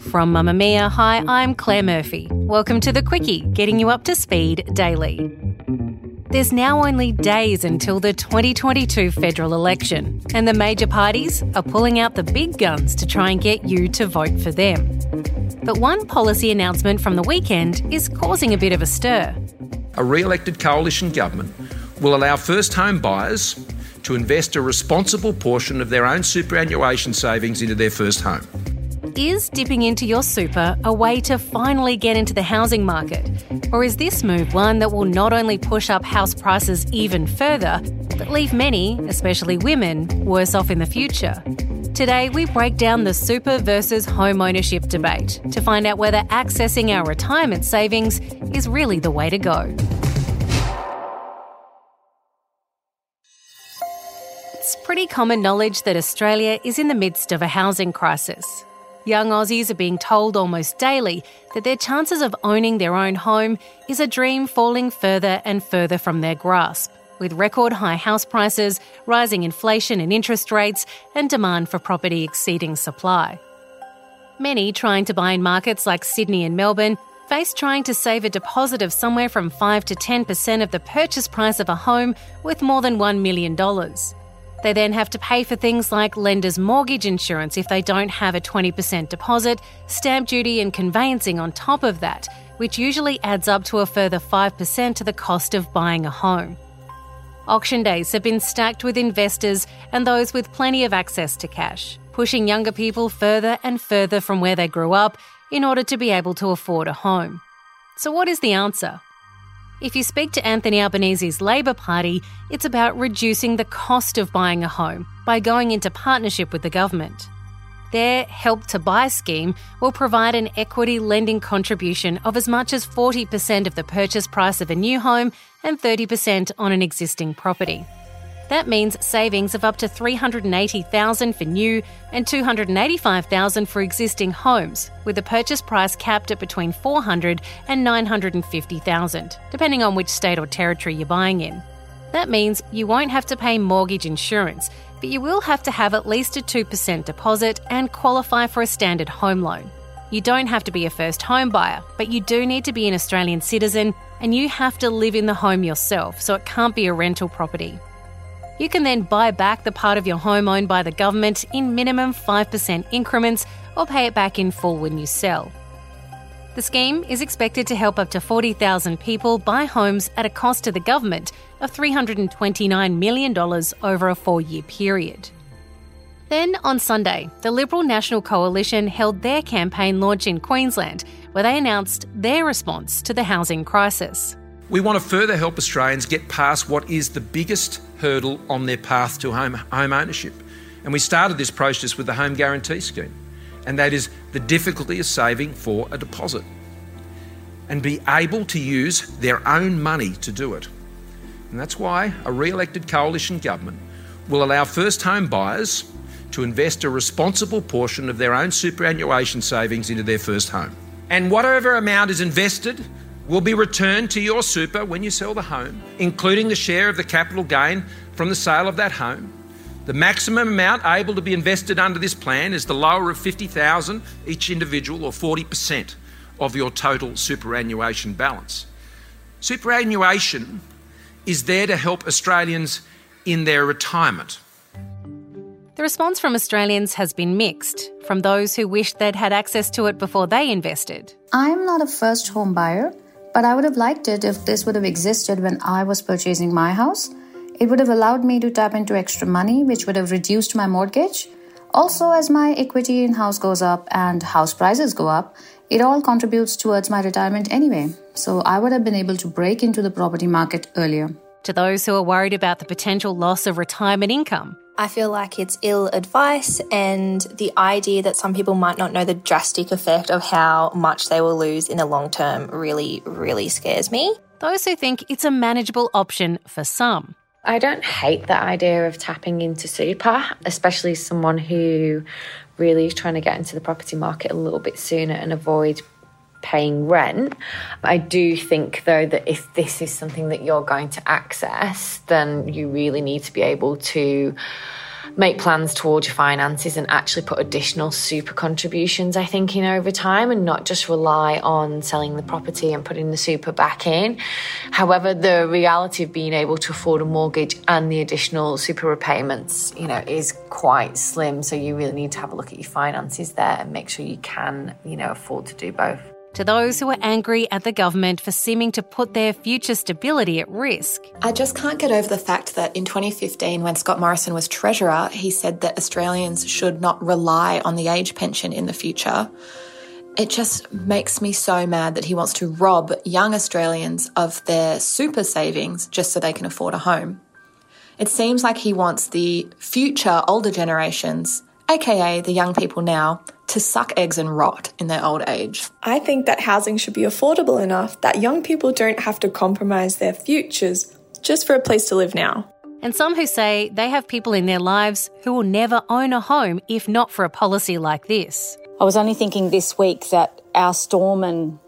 From Mamma Mia, hi, I'm Claire Murphy. Welcome to The Quicky, getting you up to speed daily. There's now only days until the 2022 federal election, and the major parties are pulling out the big guns to try and get you to vote for them. But one policy announcement from the weekend is causing a bit of a stir. A re-elected coalition government will allow first home buyers to invest a responsible portion of their own superannuation savings into their first home. Is dipping into your super a way to finally get into the housing market? Or is this move one that will not only push up house prices even further, but leave many, especially women, worse off in the future? Today, we break down the super versus home ownership debate to find out whether accessing our retirement savings is really the way to go. It's pretty common knowledge that Australia is in the midst of a housing crisis. Young Aussies are being told almost daily that their chances of owning their own home is a dream falling further and further from their grasp, with record high house prices, rising inflation and interest rates, and demand for property exceeding supply. Many trying to buy in markets like Sydney and Melbourne face trying to save a deposit of somewhere from 5 to 10% of the purchase price of a home worth more than $1 million. They then have to pay for things like lender's mortgage insurance if they don't have a 20% deposit, stamp duty and conveyancing on top of that, which usually adds up to a further 5% to the cost of buying a home. Auction days have been stacked with investors and those with plenty of access to cash, pushing younger people further and further from where they grew up in order to be able to afford a home. So what is the answer? If you speak to Anthony Albanese's Labor Party, it's about reducing the cost of buying a home by going into partnership with the government. Their Help to Buy scheme will provide an equity lending contribution of as much as 40% of the purchase price of a new home and 30% on an existing property. That means savings of up to $380,000 for new and $285,000 for existing homes, with the purchase price capped at between $400,000 and $950,000, depending on which state or territory you're buying in. That means you won't have to pay mortgage insurance, but you will have to have at least a 2% deposit and qualify for a standard home loan. You don't have to be a first home buyer, but you do need to be an Australian citizen and you have to live in the home yourself, so it can't be a rental property. You can then buy back the part of your home owned by the government in minimum 5% increments or pay it back in full when you sell. The scheme is expected to help up to 40,000 people buy homes at a cost to the government of $329 million over a 4-year period. Then on Sunday, the Liberal National Coalition held their campaign launch in Queensland, where they announced their response to the housing crisis. We want to further help Australians get past what is the biggest hurdle on their path to home ownership. And we started this process with the Home Guarantee Scheme, and that is the difficulty of saving for a deposit and be able to use their own money to do it. And that's why a re-elected coalition government will allow first home buyers to invest a responsible portion of their own superannuation savings into their first home. And whatever amount is invested will be returned to your super when you sell the home, including the share of the capital gain from the sale of that home. The maximum amount able to be invested under this plan is the lower of $50,000 each individual, or 40% of your total superannuation balance. Superannuation is there to help Australians in their retirement. The response from Australians has been mixed, from those who wished they'd had access to it before they invested. I'm not a first home buyer, But I would have liked it if this would have existed when I was purchasing my house. It would have allowed me to tap into extra money, which would have reduced my mortgage. Also, as my equity in house goes up and house prices go up, it all contributes towards my retirement anyway. So I would have been able to break into the property market earlier. To those who are worried about the potential loss of retirement income, I feel like it's ill advice, and the idea that some people might not know the drastic effect of how much they will lose in the long term really, really scares me. Those who think it's a manageable option for some. I don't hate the idea of tapping into super, especially someone who really is trying to get into the property market a little bit sooner and avoid paying rent. I do think, though, that if this is something that you're going to access, then you really need to be able to make plans towards your finances and actually put additional super contributions, I think, in over time, and not just rely on selling the property and putting the super back in. However, the reality of being able to afford a mortgage and the additional super repayments, is quite slim. So you really need to have a look at your finances there and make sure you can, afford to do both. To those who are angry at the government for seeming to put their future stability at risk. I just can't get over the fact that in 2015, when Scott Morrison was Treasurer, he said that Australians should not rely on the age pension in the future. It just makes me so mad that he wants to rob young Australians of their super savings just so they can afford a home. It seems like he wants the future older generations, aka the young people now, to suck eggs and rot in their old age. I think that housing should be affordable enough that young people don't have to compromise their futures just for a place to live now. And some who say they have people in their lives who will never own a home if not for a policy like this. I was only thinking this week that our storeman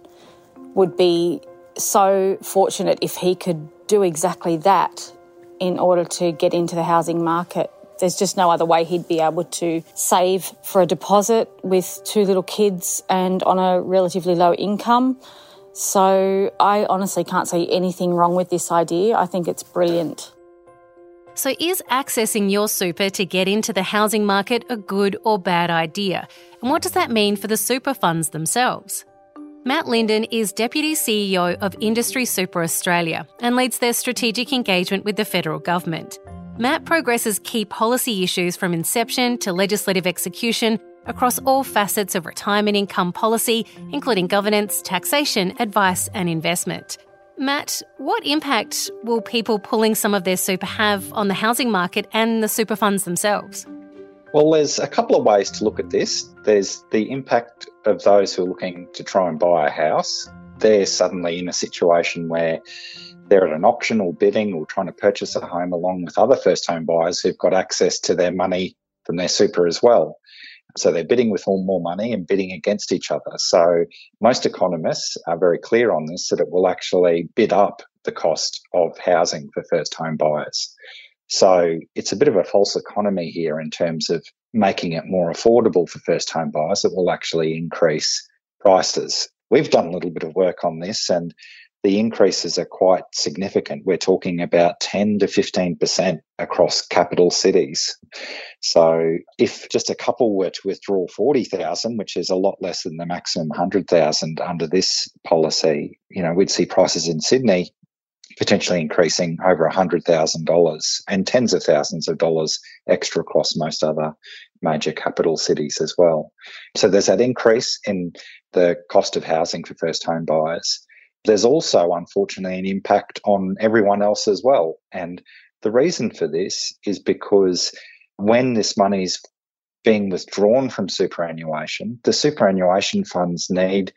would be so fortunate if he could do exactly that in order to get into the housing market. There's just no other way he'd be able to save for a deposit with two little kids and on a relatively low income. So I honestly can't see anything wrong with this idea. I think it's brilliant. So is accessing your super to get into the housing market a good or bad idea? And what does that mean for the super funds themselves? Matt Linden is Deputy CEO of Industry Super Australia and leads their strategic engagement with the federal government. Matt progresses key policy issues from inception to legislative execution across all facets of retirement income policy, including governance, taxation, advice and investment. Matt, what impact will people pulling some of their super have on the housing market and the super funds themselves? Well, there's a couple of ways to look at this. There's the impact of those who are looking to try and buy a house. They're suddenly in a situation where they're at an auction or bidding or trying to purchase a home along with other first-home buyers who've got access to their money from their super as well. So they're bidding with all more money and bidding against each other. So most economists are very clear on this, that it will actually bid up the cost of housing for first-home buyers. So it's a bit of a false economy here in terms of making it more affordable for first-home buyers. It will actually increase prices. We've done a little bit of work on this, and the increases are quite significant. We're talking about 10 to 15% across capital cities. So if just a couple were to withdraw 40,000, which is a lot less than the maximum 100,000 under this policy, we'd see prices in Sydney potentially increasing over $100,000 and tens of thousands of dollars extra across most other major capital cities as well. So there's that increase in the cost of housing for first home buyers. There's also, unfortunately, an impact on everyone else as well. And the reason for this is because when this money is being withdrawn from superannuation, the superannuation funds need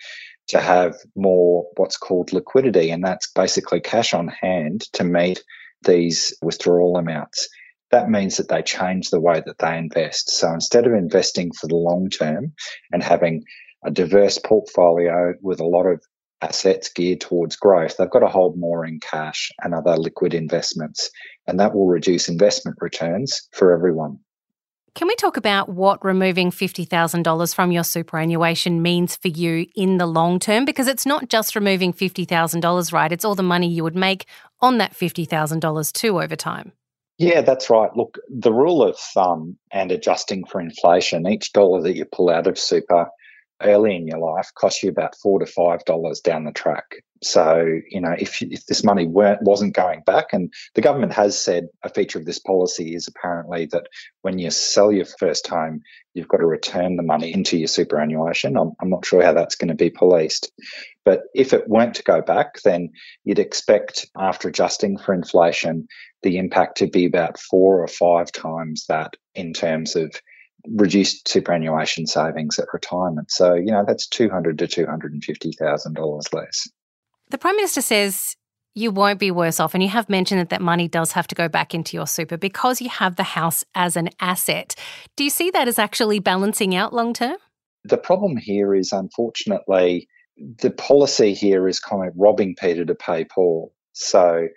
to have more what's called liquidity, and that's basically cash on hand to meet these withdrawal amounts. That means that they change the way that they invest. So instead of investing for the long term and having a diverse portfolio with a lot of assets geared towards growth, they've got to hold more in cash and other liquid investments, and that will reduce investment returns for everyone. Can we talk about what removing $50,000 from your superannuation means for you in the long term? Because it's not just removing $50,000, right? It's all the money you would make on that $50,000 too over time. Yeah, that's right. Look, the rule of thumb and adjusting for inflation, each dollar that you pull out of super early in your life costs you about $4 to $5 down the track. So, you know, if this money wasn't going back, and the government has said a feature of this policy is apparently that when you sell your first home, you've got to return the money into your superannuation. I'm not sure how that's going to be policed. But if it weren't to go back, then you'd expect, after adjusting for inflation, the impact to be about 4 or 5 times that in terms of reduced superannuation savings at retirement. So, you know, that's $200,000 to $250,000 less. The Prime Minister says you won't be worse off, and you have mentioned that that money does have to go back into your super because you have the house as an asset. Do you see that as actually balancing out long term? The problem here is, unfortunately, the policy here is kind of robbing Peter to pay Paul. So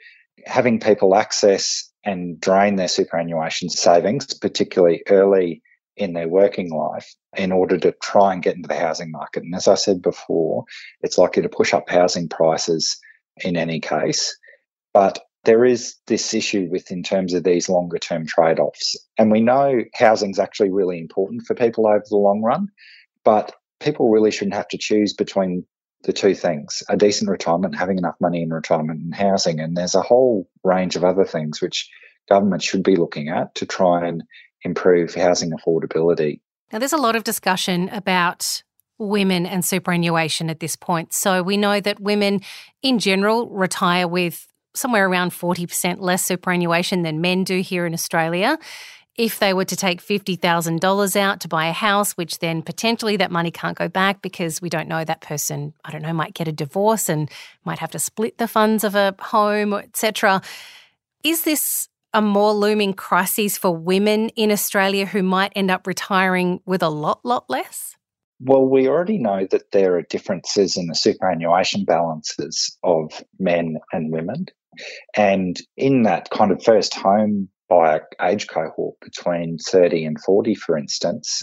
having people access and drain their superannuation savings, particularly early in their working life, in order to try and get into the housing market. And as I said before, it's likely to push up housing prices in any case. But there is this issue with, in terms of these longer term trade-offs. And we know housing's actually really important for people over the long run, but people really shouldn't have to choose between the two things: a decent retirement, having enough money in retirement, and housing. And there's a whole range of other things which government should be looking at to try and improve housing affordability. Now, there's a lot of discussion about women and superannuation at this point. So we know that women in general retire with somewhere around 40% less superannuation than men do here in Australia. If they were to take $50,000 out to buy a house, which then potentially that money can't go back because we don't know, that person, I don't know, might get a divorce and might have to split the funds of a home, etc. Is this a more looming crisis for women in Australia who might end up retiring with a lot less? Well, we already know that there are differences in the superannuation balances of men and women. And in that kind of first home by age cohort between 30 and 40, for instance,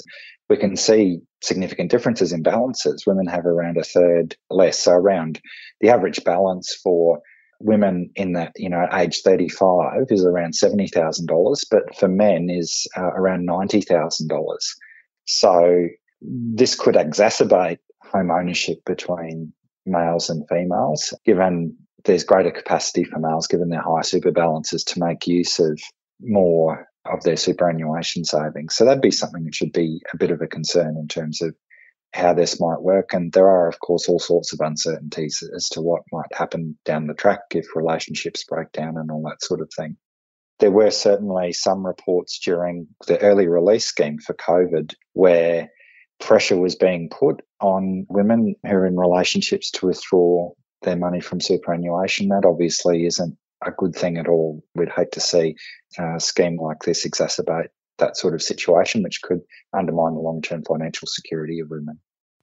we can see significant differences in balances. Women have around a third less, so around the average balance for women in that, you know, age 35 is around $70,000, but for men is around $90,000. So this could exacerbate home ownership between males and females, given there's greater capacity for males, given their high super balances, to make use of more of their superannuation savings. So that'd be something that should be a bit of a concern in terms of how this might work. And there are, of course, all sorts of uncertainties as to what might happen down the track if relationships break down and all that sort of thing. There were certainly some reports during the early release scheme for COVID where pressure was being put on women who are in relationships to withdraw their money from superannuation. That obviously isn't a good thing at all. We'd hate to see a scheme like this exacerbate that sort of situation, which could undermine the long-term financial security of women.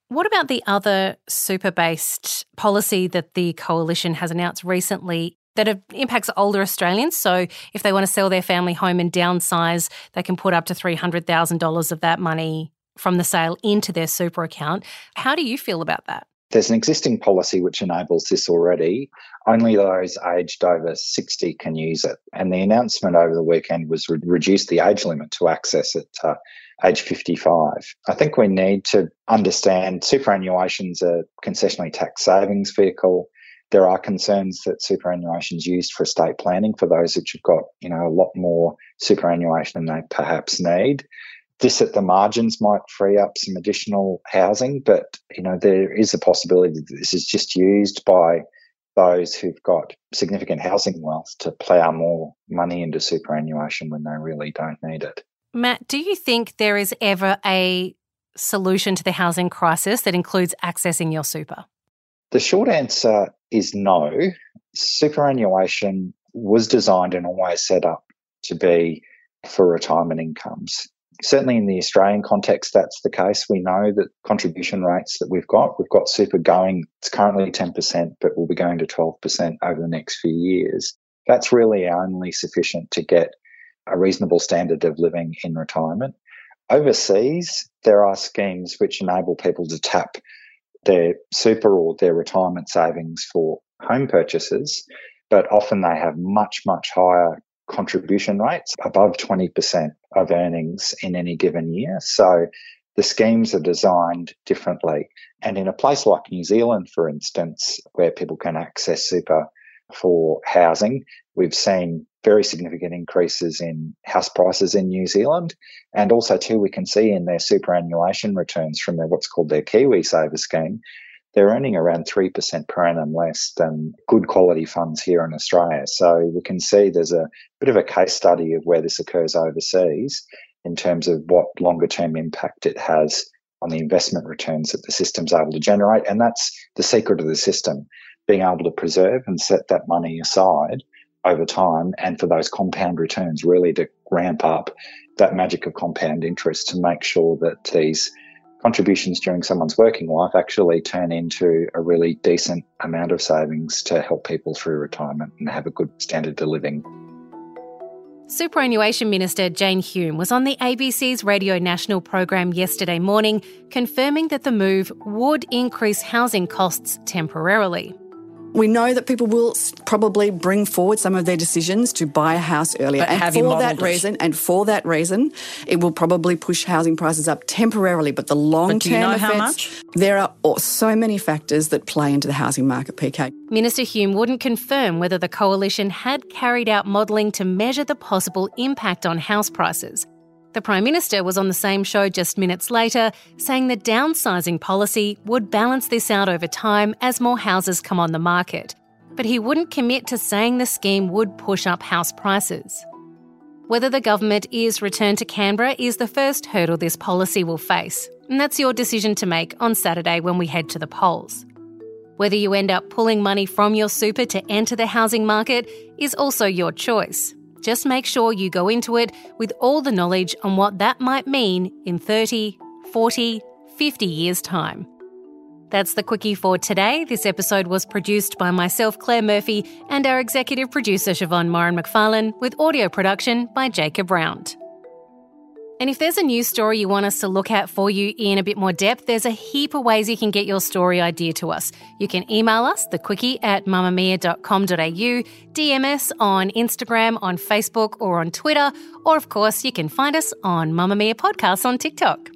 What about the other super-based policy that the Coalition has announced recently that impacts older Australians? So if they want to sell their family home and downsize, they can put up to $300,000 of that money from the sale into their super account. How do you feel about that? There's an existing policy which enables this already. Only those aged over 60 can use it. And the announcement over the weekend was reduce the age limit to access it to age 55. I think we need to understand superannuation's a concessionally tax savings vehicle. There are concerns that superannuation's used for estate planning for those which have got, you know, a lot more superannuation than they perhaps need. This at the margins might free up some additional housing, but, you know, there is a possibility that this is just used by those who've got significant housing wealth to plough more money into superannuation when they really don't need it. Matt, do you think there is ever a solution to the housing crisis that includes accessing your super? The short answer is no. Superannuation was designed and always set up to be for retirement incomes. Certainly in the Australian context, that's the case. We know that contribution rates that we've got super going, it's currently 10%, but will be going to 12% over the next few years. That's really only sufficient to get a reasonable standard of living in retirement. Overseas, there are schemes which enable people to tap their super or their retirement savings for home purchases, but often they have much, much higher contribution rates, above 20% of earnings in any given year. So the schemes are designed differently. And in a place like New Zealand, for instance, where people can access super for housing, we've seen very significant increases in house prices in New Zealand. And also, too, we can see in their superannuation returns from their what's called their KiwiSaver scheme, they're earning around 3% per annum less than good quality funds here in Australia. So we can see there's a bit of a case study of where this occurs overseas in terms of what longer-term impact it has on the investment returns that the system's able to generate. And that's the secret of the system, being able to preserve and set that money aside over time, and for those compound returns really to ramp up that magic of compound interest to make sure that these contributions during someone's working life actually turn into a really decent amount of savings to help people through retirement and have a good standard of living. Superannuation Minister Jane Hume was on the ABC's Radio National program yesterday morning, confirming that the move would increase housing costs temporarily. We know that people will probably bring forward some of their decisions to buy a house earlier. And for that reason, it will probably push housing prices up temporarily. But the long-term effects, how much? There are so many factors that play into the housing market, PK. Minister Hume wouldn't confirm whether the Coalition had carried out modelling to measure the possible impact on house prices. The Prime Minister was on the same show just minutes later, saying the downsizing policy would balance this out over time as more houses come on the market. But he wouldn't commit to saying the scheme would push up house prices. Whether the government is returned to Canberra is the first hurdle this policy will face, and that's your decision to make on Saturday when we head to the polls. Whether you end up pulling money from your super to enter the housing market is also your choice. Just make sure you go into it with all the knowledge on what that might mean in 30, 40, 50 years' time. That's the Quickie for today. This episode was produced by myself, Claire Murphy, and our executive producer, Siobhán Moran-McFarlane, with audio production by Jacob Round. And if there's a news story you want us to look at for you in a bit more depth, there's a heap of ways you can get your story idea to us. You can email us, thequickie@mammamia.com.au, DM us on Instagram, on Facebook or on Twitter, or of course you can find us on Mamma Mia Podcasts on TikTok.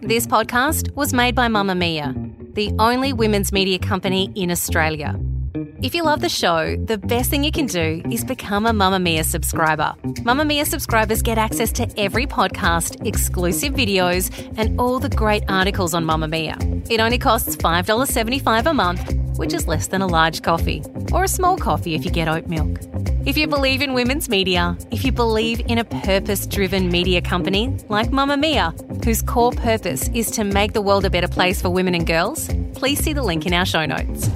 This podcast was made by Mamma Mia, the only women's media company in Australia. If you love the show, the best thing you can do is become a Mamma Mia subscriber. Mamma Mia subscribers get access to every podcast, exclusive videos, and all the great articles on Mamma Mia. It only costs $5.75 a month, which is less than a large coffee, or a small coffee if you get oat milk. If you believe in women's media, if you believe in a purpose-driven media company like Mamma Mia, whose core purpose is to make the world a better place for women and girls, please see the link in our show notes.